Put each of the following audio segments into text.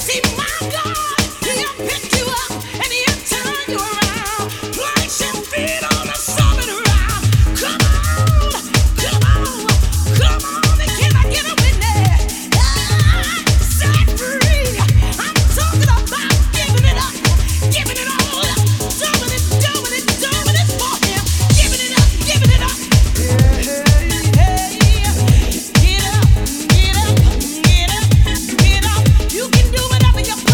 Get up. You can do whatever you want.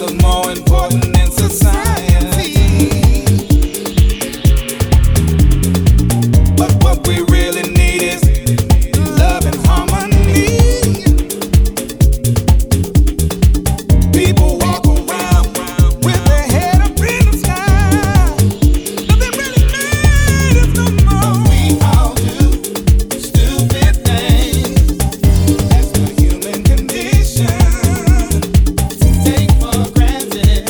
little more important in society. But what we really need is love and harmony. People walk around with their head up in the sky. Nothing really matters no more. But we all do stupid things. That's the human condition. Take for granted.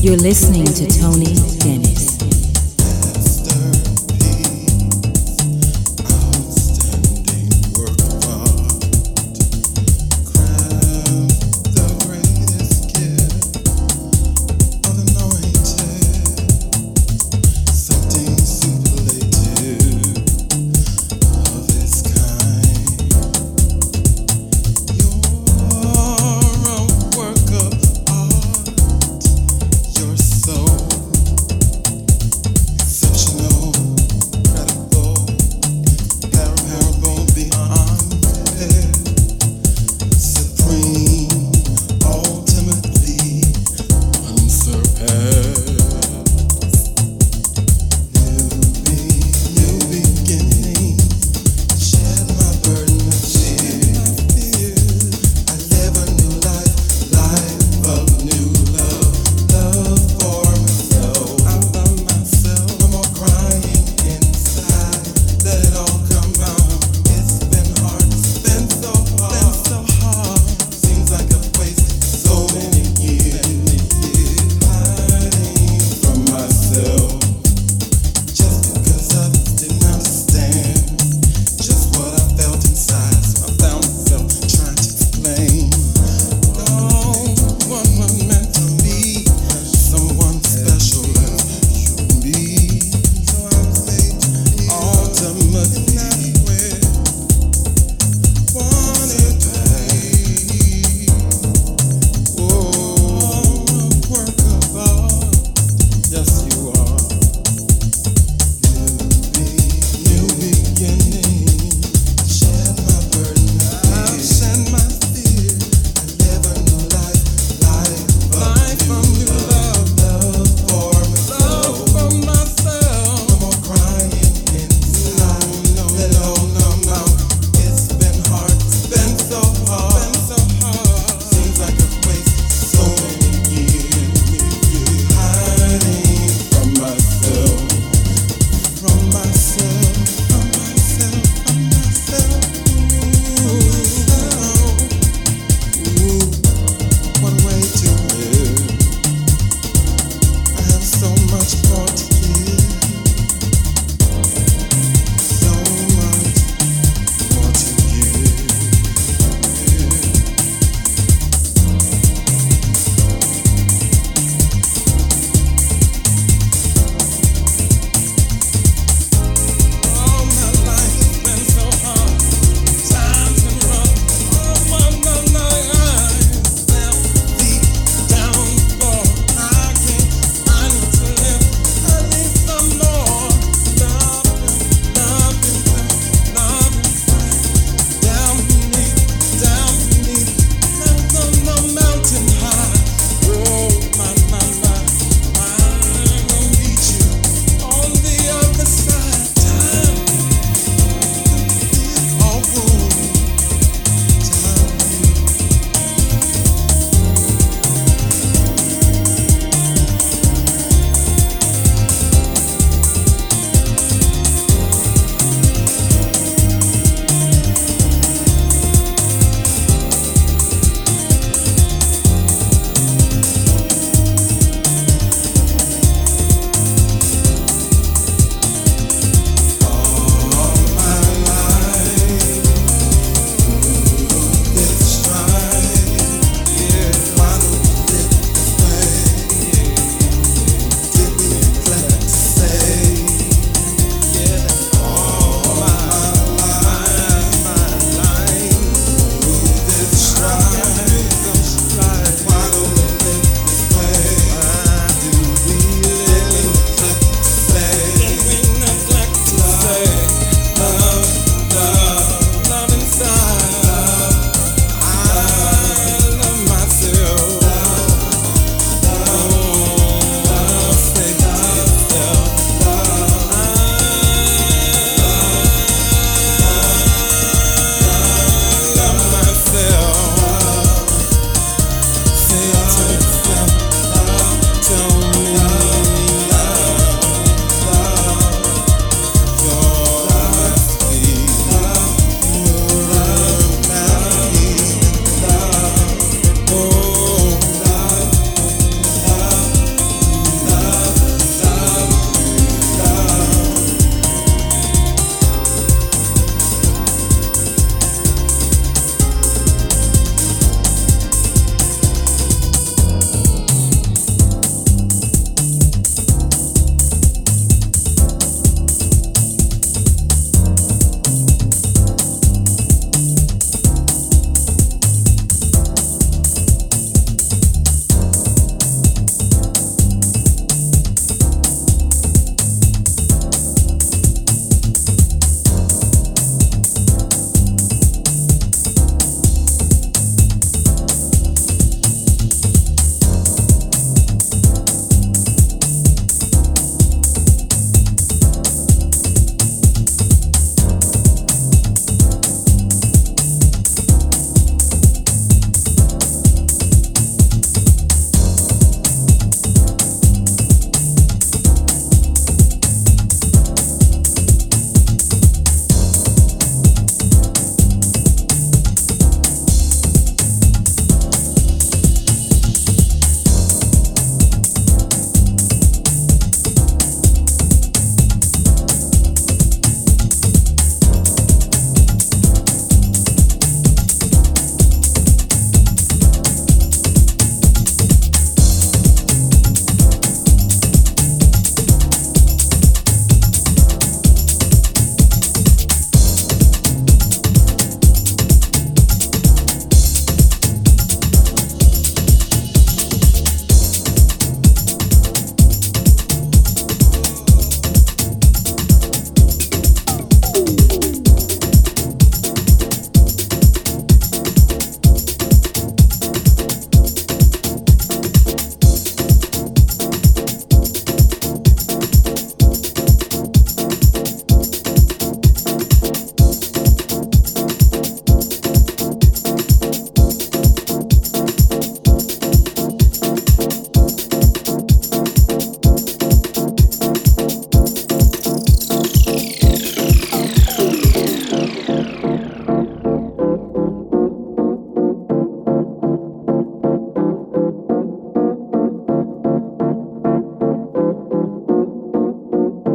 You're listening to Tony Dennis.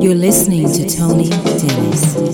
You're listening to Tony Dennis.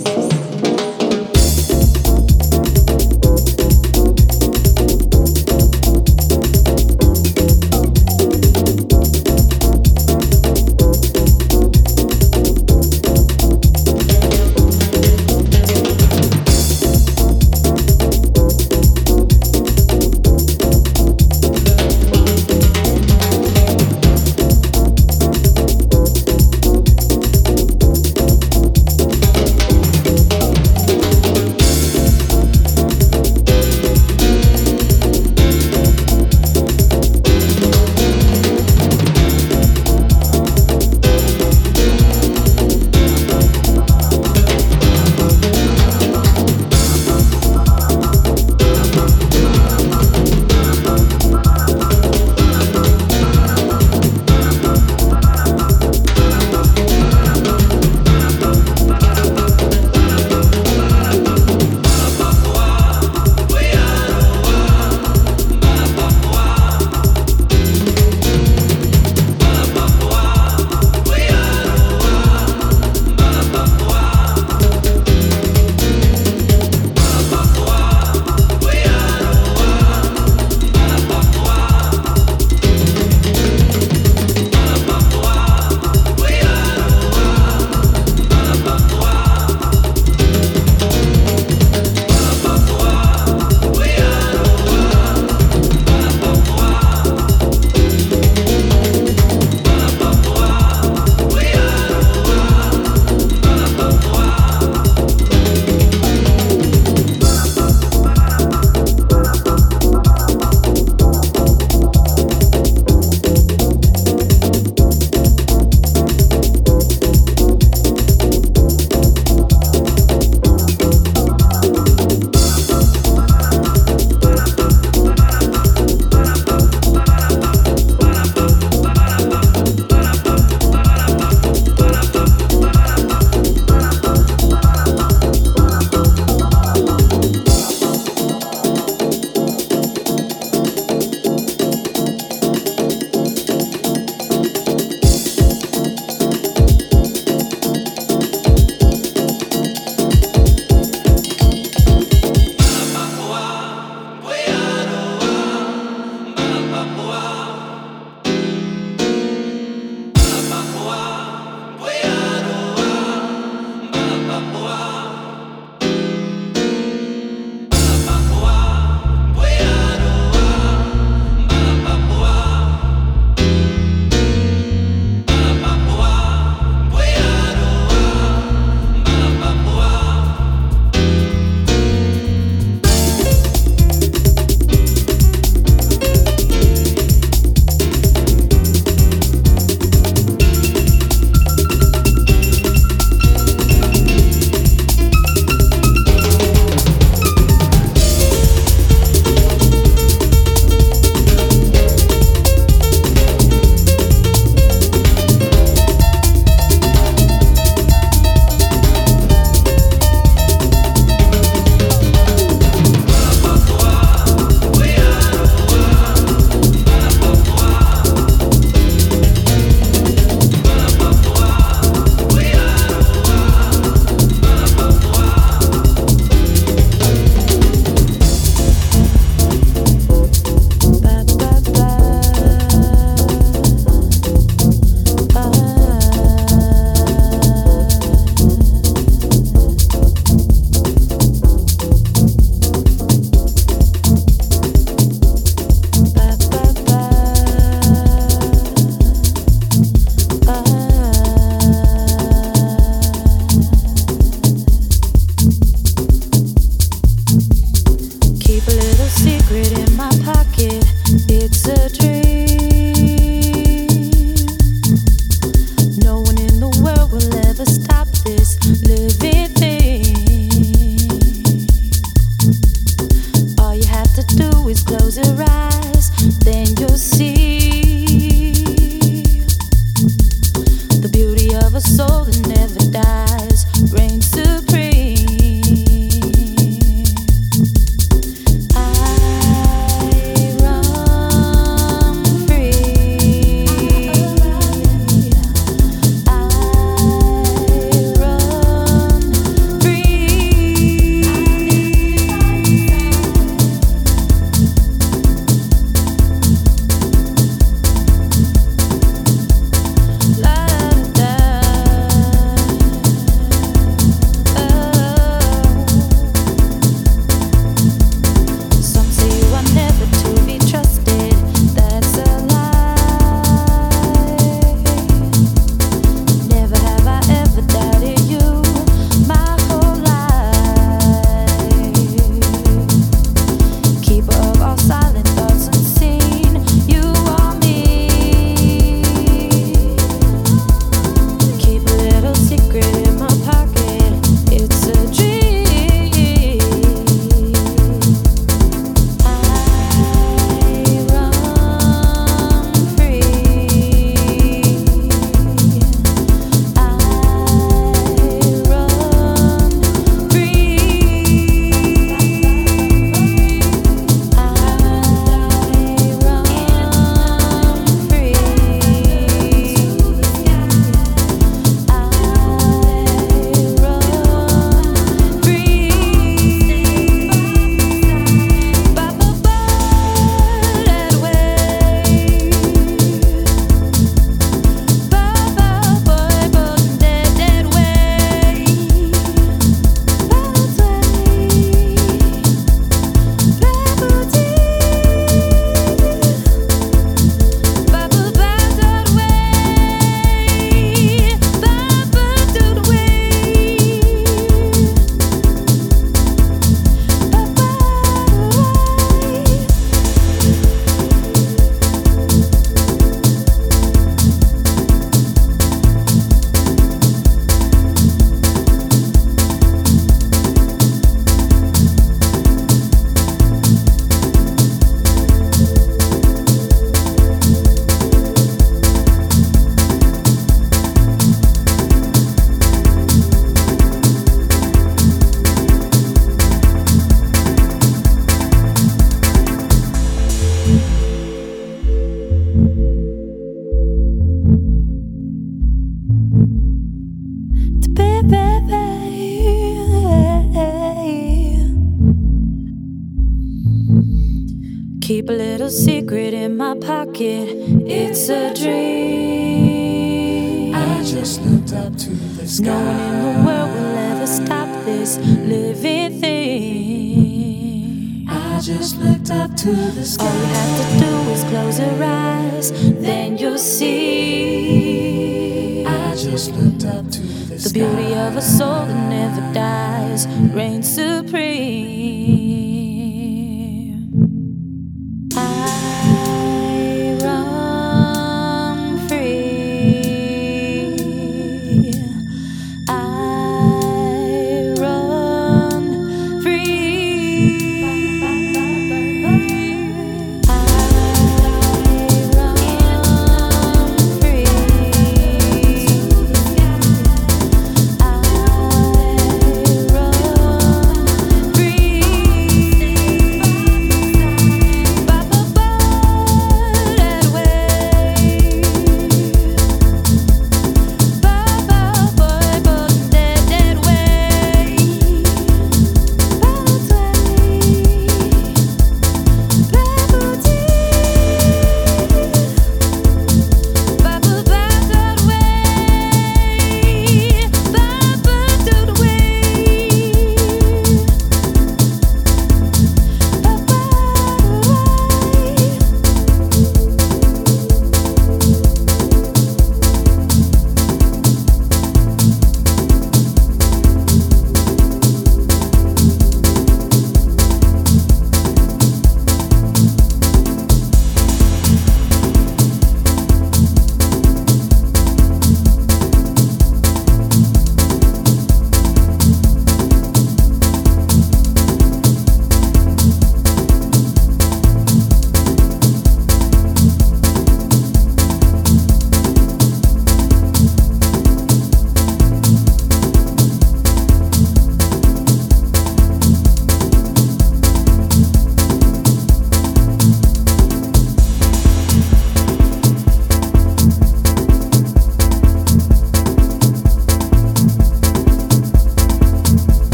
a little secret in my pocket. It's a dream. I just looked up to the sky. No one in the world will ever stop this living thing. I just looked up to the sky. All you have to do is close your eyes, then you'll see. I just looked up to the sky. The beauty of a soul that never dies reigns supreme.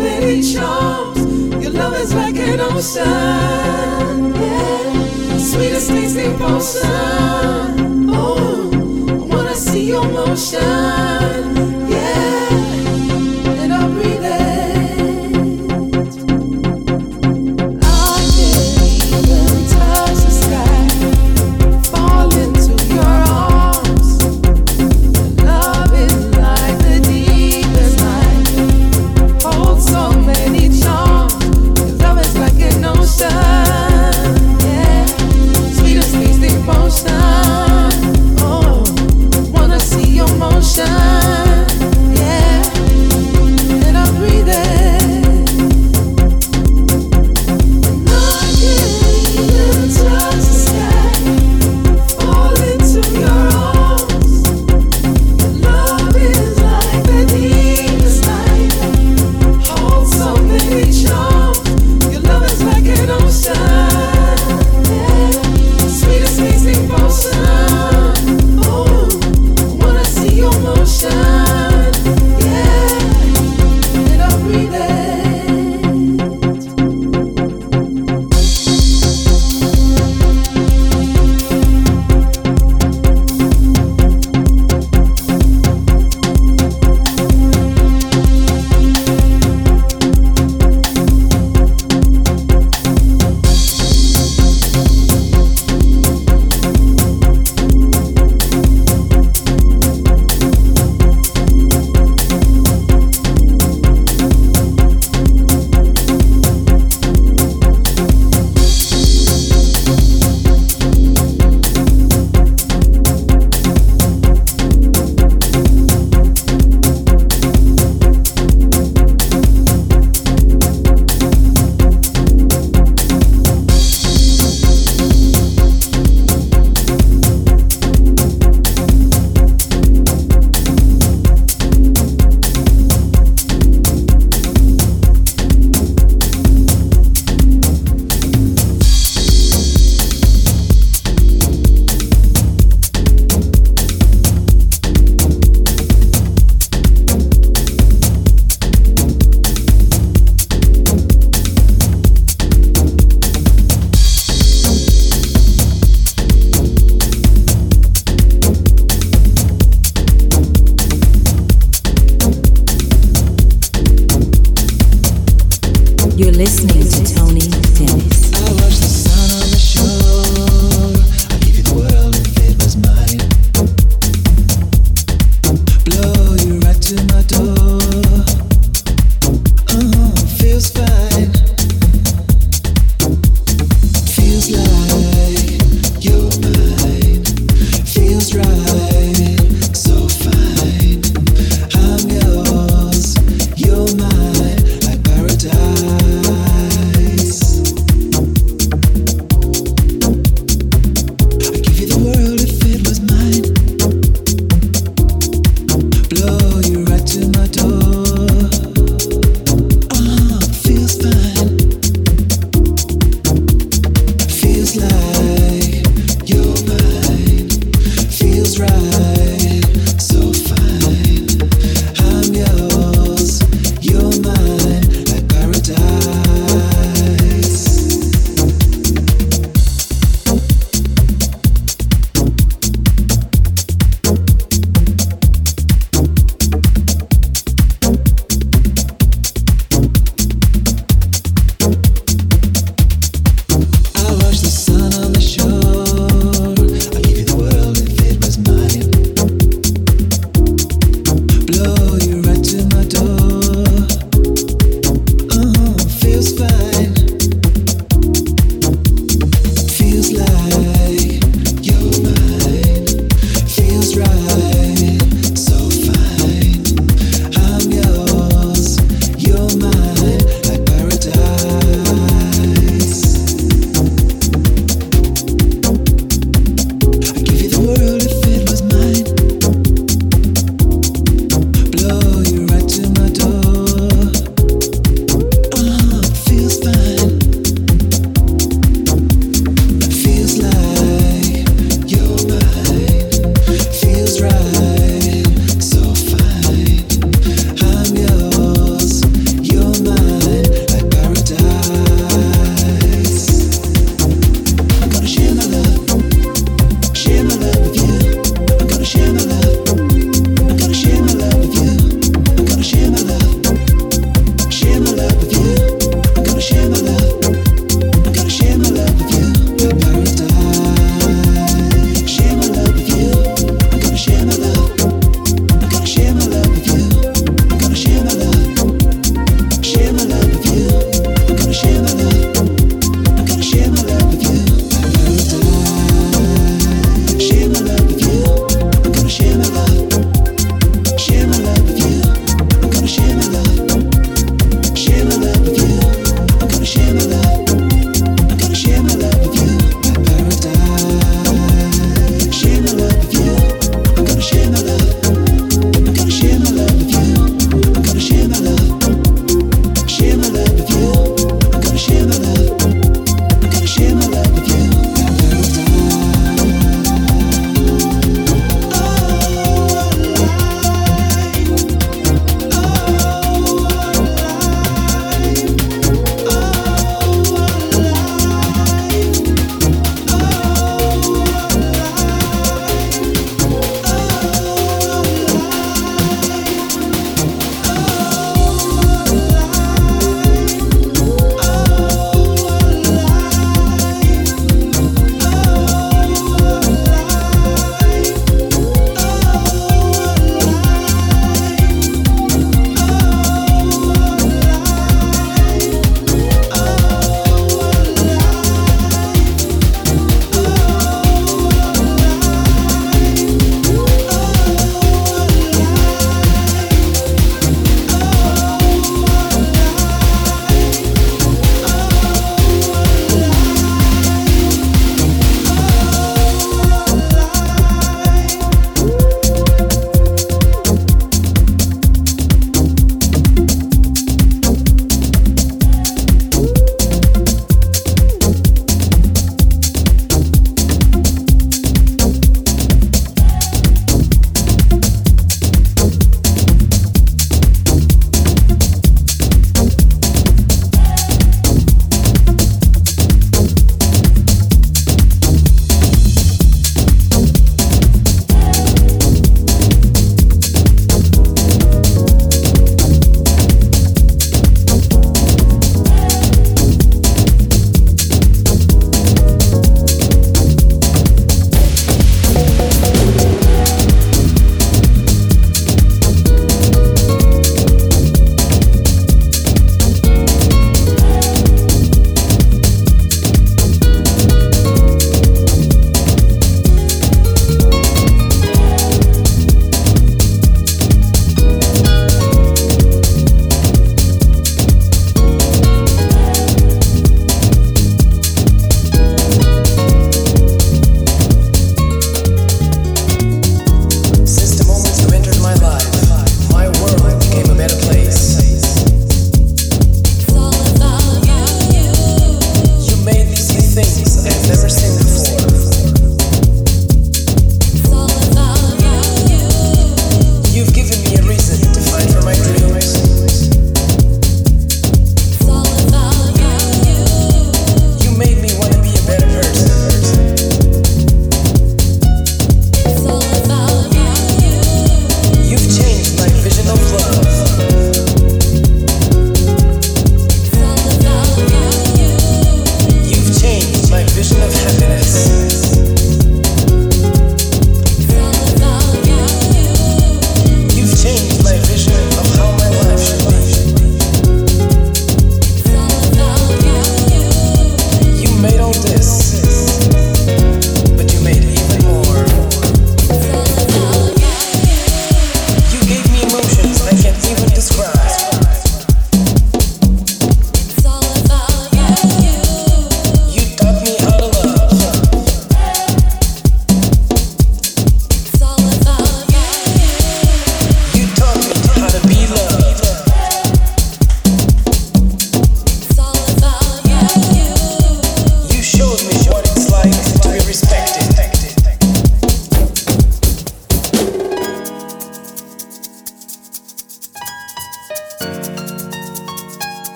many charms. Your love is like an ocean, yeah. Sweetest tasting potion. Oh, I wanna see your motion.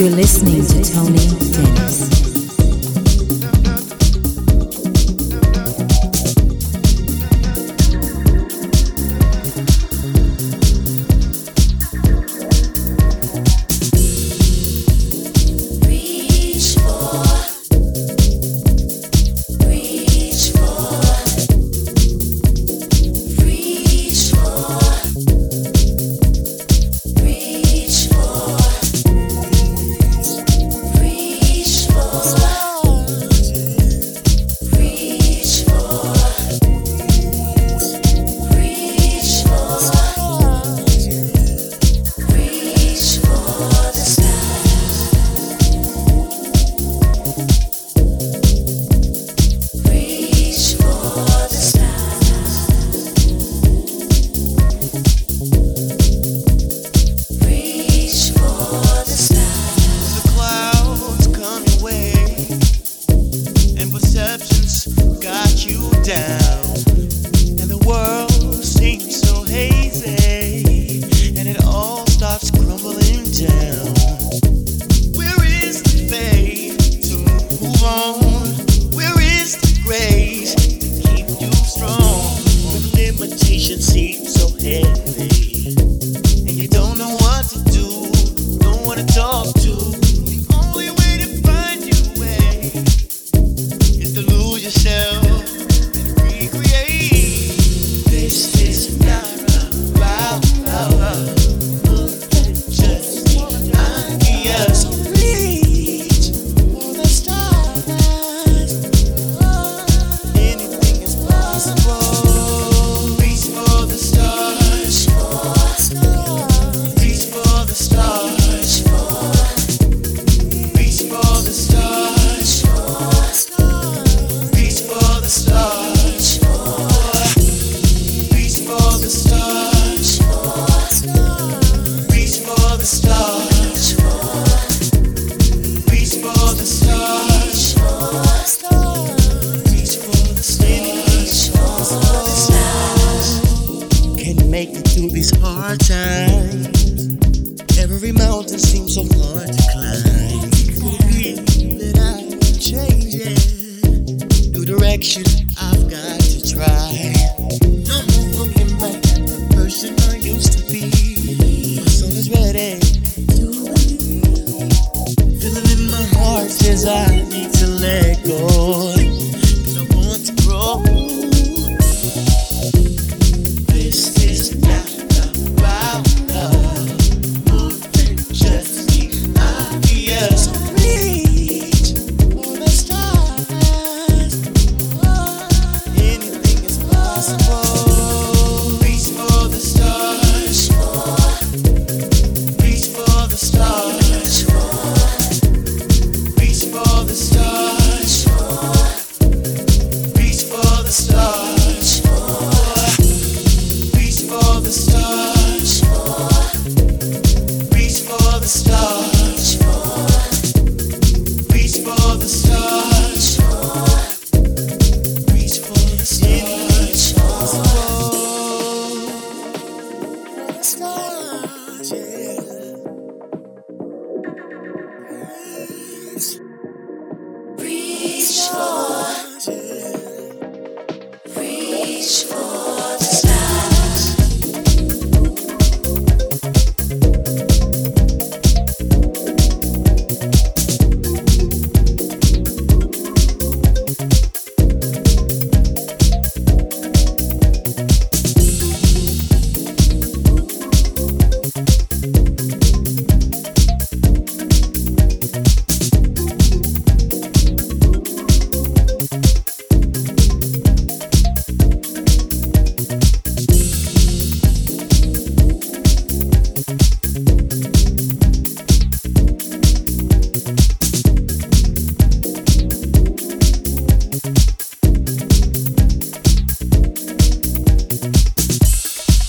You're listening to Tony Dennis.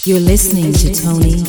You're listening to Tony